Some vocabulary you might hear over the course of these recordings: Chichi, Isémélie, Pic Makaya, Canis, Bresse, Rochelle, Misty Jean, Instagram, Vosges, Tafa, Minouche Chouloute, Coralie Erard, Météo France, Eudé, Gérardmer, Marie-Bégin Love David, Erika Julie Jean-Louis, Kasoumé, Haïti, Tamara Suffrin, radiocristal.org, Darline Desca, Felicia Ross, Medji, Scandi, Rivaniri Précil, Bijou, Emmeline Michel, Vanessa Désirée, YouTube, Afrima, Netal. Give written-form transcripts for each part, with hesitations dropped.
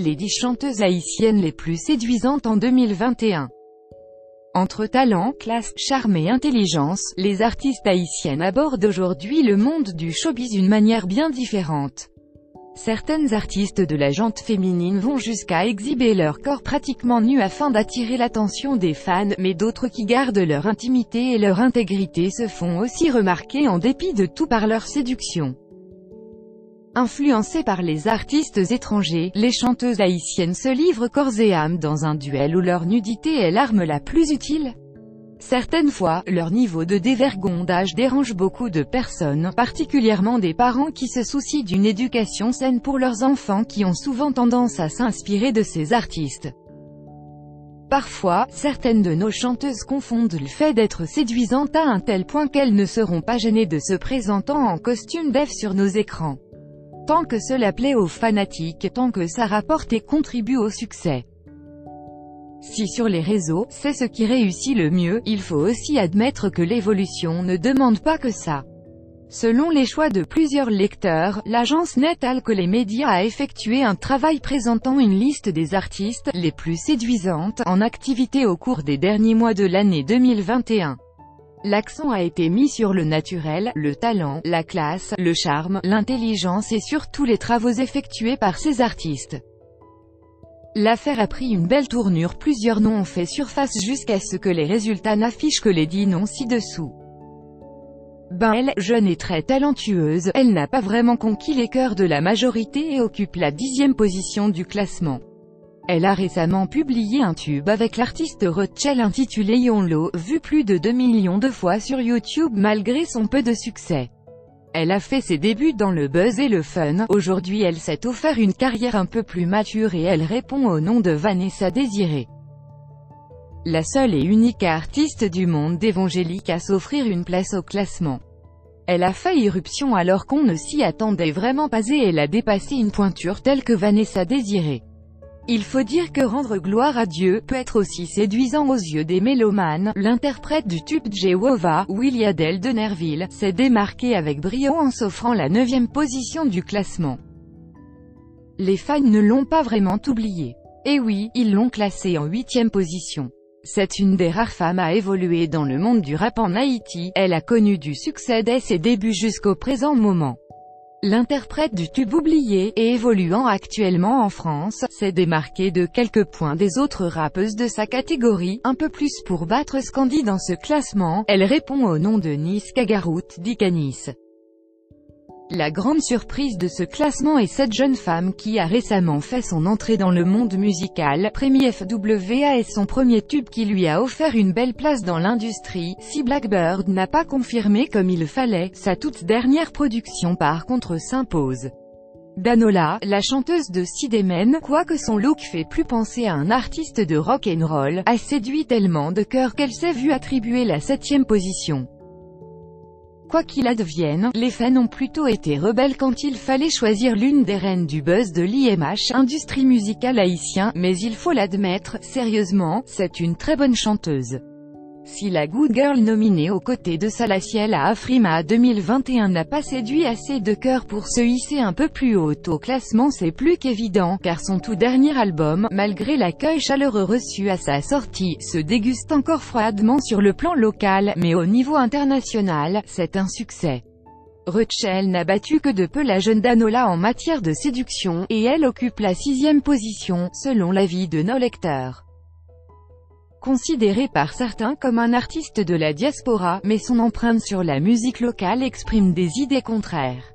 les 10 chanteuses haïtiennes les plus séduisantes en 2021. Entre talent, classe, charme et intelligence, les artistes haïtiennes abordent aujourd'hui le monde du showbiz d'une manière bien différente. Certaines artistes de la gente féminine vont jusqu'à exhiber leur corps pratiquement nu afin d'attirer l'attention des fans, mais d'autres qui gardent leur intimité et leur intégrité se font aussi remarquer en dépit de tout par leur séduction. Influencées par les artistes étrangers, les chanteuses haïtiennes se livrent corps et âme dans un duel où leur nudité est l'arme la plus utile. Certaines fois, leur niveau de dévergondage dérange beaucoup de personnes, particulièrement des parents qui se soucient d'une éducation saine pour leurs enfants qui ont souvent tendance à s'inspirer de ces artistes. Parfois, certaines de nos chanteuses confondent le fait d'être séduisantes à un tel point qu'elles ne seront pas gênées de se présenter en costume d'Ève sur nos écrans. Tant que cela plaît aux fanatiques, tant que ça rapporte et contribue au succès. Si sur les réseaux, c'est ce qui réussit le mieux, il faut aussi admettre que l'évolution ne demande pas que ça. Selon les choix de plusieurs lecteurs, l'agence Netal que les médias a effectué un travail présentant une liste des artistes les plus séduisantes en activité au cours des derniers mois de l'année 2021. L'accent a été mis sur le naturel, le talent, la classe, le charme, l'intelligence et surtout les travaux effectués par ces artistes. L'affaire a pris une belle tournure, plusieurs noms ont fait surface jusqu'à ce que les résultats n'affichent que les 10 noms ci-dessous. Elle, jeune et très talentueuse, elle n'a pas vraiment conquis les cœurs de la majorité et occupe la 10e position du classement. Elle a récemment publié un tube avec l'artiste Rochelle intitulé Yon Lo, vu plus de 2 millions de fois sur YouTube malgré son peu de succès. Elle a fait ses débuts dans le buzz et le fun, aujourd'hui elle s'est offert une carrière un peu plus mature et elle répond au nom de Vanessa Désirée. La seule et unique artiste du monde évangélique à s'offrir une place au classement. Elle a fait irruption alors qu'on ne s'y attendait vraiment pas et elle a dépassé une pointure telle que Vanessa Désirée. Il faut dire que rendre gloire à Dieu peut être aussi séduisant aux yeux des mélomanes. L'interprète du tube Jéhovah, Willy Adèle de Nerville, s'est démarquée avec brio en s'offrant la 9e position du classement. Les fans ne l'ont pas vraiment oublié. Eh oui, ils l'ont classée en 8e position. C'est une des rares femmes à évoluer dans le monde du rap en Haïti, elle a connu du succès dès ses débuts jusqu'au présent moment. L'interprète du tube oublié, et évoluant actuellement en France, s'est démarquée de quelques points des autres rappeuses de sa catégorie, un peu plus pour battre Scandi dans ce classement, elle répond au nom de Nice Kagarout, dit Canis. La grande surprise de ce classement est cette jeune femme qui a récemment fait son entrée dans le monde musical, premier FWA et son premier tube qui lui a offert une belle place dans l'industrie. Si Blackbird n'a pas confirmé comme il fallait, sa toute dernière production par contre s'impose. Danola, la chanteuse de Sidemen, quoique son look fait plus penser à un artiste de rock'n'roll, a séduit tellement de cœur qu'elle s'est vue attribuer la 7e position. Quoi qu'il advienne, les fans ont plutôt été rebelles quand il fallait choisir l'une des reines du buzz de l'IMH, industrie musicale haïtien, mais il faut l'admettre, sérieusement, c'est une très bonne chanteuse. Si la Good Girl nominée aux côtés de Salatiel à Afrima 2021 n'a pas séduit assez de cœur pour se hisser un peu plus haut au classement, c'est plus qu'évident, car son tout dernier album, malgré l'accueil chaleureux reçu à sa sortie, se déguste encore froidement sur le plan local, mais au niveau international, c'est un succès. Rochelle n'a battu que de peu la jeune Danola en matière de séduction, et elle occupe la 6e position, selon l'avis de nos lecteurs. Considéré par certains comme un artiste de la diaspora, mais son empreinte sur la musique locale exprime des idées contraires.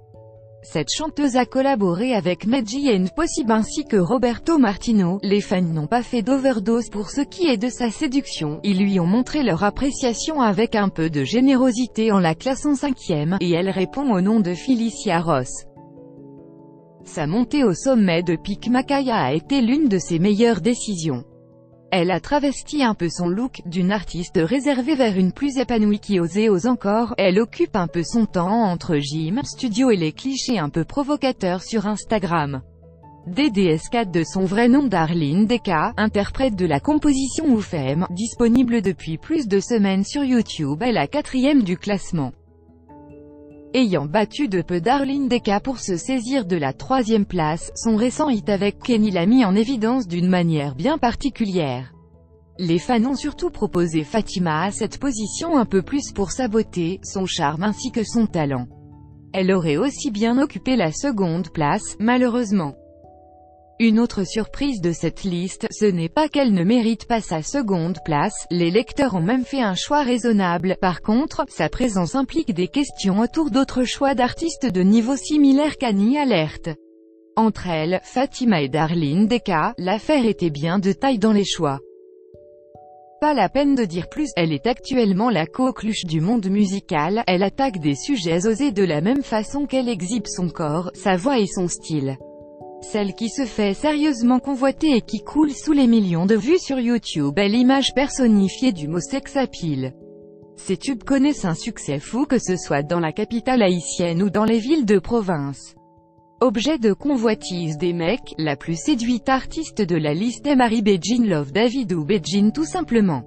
Cette chanteuse a collaboré avec Medji et Possible ainsi que Roberto Martino, les fans n'ont pas fait d'overdose pour ce qui est de sa séduction, ils lui ont montré leur appréciation avec un peu de générosité en la classant 5e, et elle répond au nom de Felicia Ross. Sa montée au sommet de Pic Makaya a été l'une de ses meilleures décisions. Elle a travesti un peu son look, d'une artiste réservée vers une plus épanouie qui ose et ose encore, elle occupe un peu son temps entre gym, studio et les clichés un peu provocateurs sur Instagram. DDS4 de son vrai nom Darline Desca, interprète de la composition Oufem, disponible depuis plus de semaines sur YouTube, est la 4e du classement. ayant battu de peu Darline Desca pour se saisir de la troisième place. Son récent hit avec Kenny l'a mis en évidence d'une manière bien particulière. Les fans ont surtout proposé Fatima à cette position un peu plus pour sa beauté, son charme ainsi que son talent. Elle aurait aussi bien occupé la seconde place, malheureusement. Une autre surprise de cette liste, ce n'est pas qu'elle ne mérite pas sa seconde place, les lecteurs ont même fait un choix raisonnable. Par contre, sa présence implique des questions autour d'autres choix d'artistes de niveau similaire qu'Annie alerte. Entre elles, Fatima et Darline Desca, l'affaire était bien de taille dans les choix. Pas la peine de dire plus, elle est actuellement la coqueluche du monde musical, elle attaque des sujets osés de la même façon qu'elle exhibe son corps, sa voix et son style. Celle qui se fait sérieusement convoiter et qui coule sous les millions de vues sur YouTube est l'image personnifiée du mot sex-appeal. Ces tubes connaissent un succès fou que ce soit dans la capitale haïtienne ou dans les villes de province. Objet de convoitise des mecs, la plus séduite artiste de la liste est Marie-Bégin Love David ou Bégin tout simplement.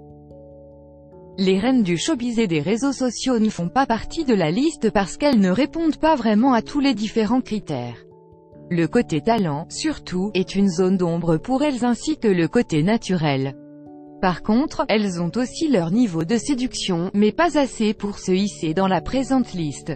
Les reines du showbiz et des réseaux sociaux ne font pas partie de la liste parce qu'elles ne répondent pas vraiment à tous les différents critères. Le côté talent, surtout, est une zone d'ombre pour elles ainsi que le côté naturel. Par contre, elles ont aussi leur niveau de séduction, mais pas assez pour se hisser dans la présente liste.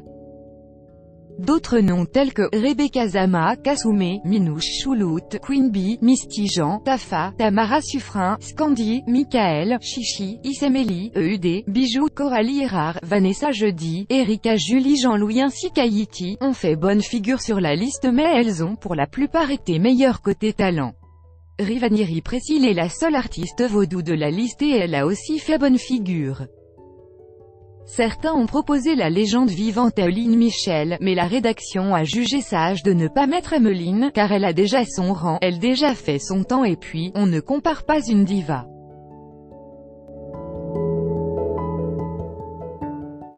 D'autres noms tels que Rebecca Zama, Kasoumé, Minouche Chouloute, Queen Bee, Misty Jean, Tafa, Tamara Suffrin, Scandi, Michael, Chichi, Isémélie, Eudé, Bijou, Coralie Erard, Vanessa Jeudi, Erika Julie Jean-Louis ainsi qu'Haïti ont fait bonne figure sur la liste mais elles ont pour la plupart été meilleures côté talent. Rivaniri Précil est la seule artiste vaudou de la liste et elle a aussi fait bonne figure. Certains ont proposé la légende vivante Emmeline Michel, mais la rédaction a jugé sage de ne pas mettre Emmeline, car elle a déjà son rang, elle déjà fait son temps et puis, on ne compare pas une diva.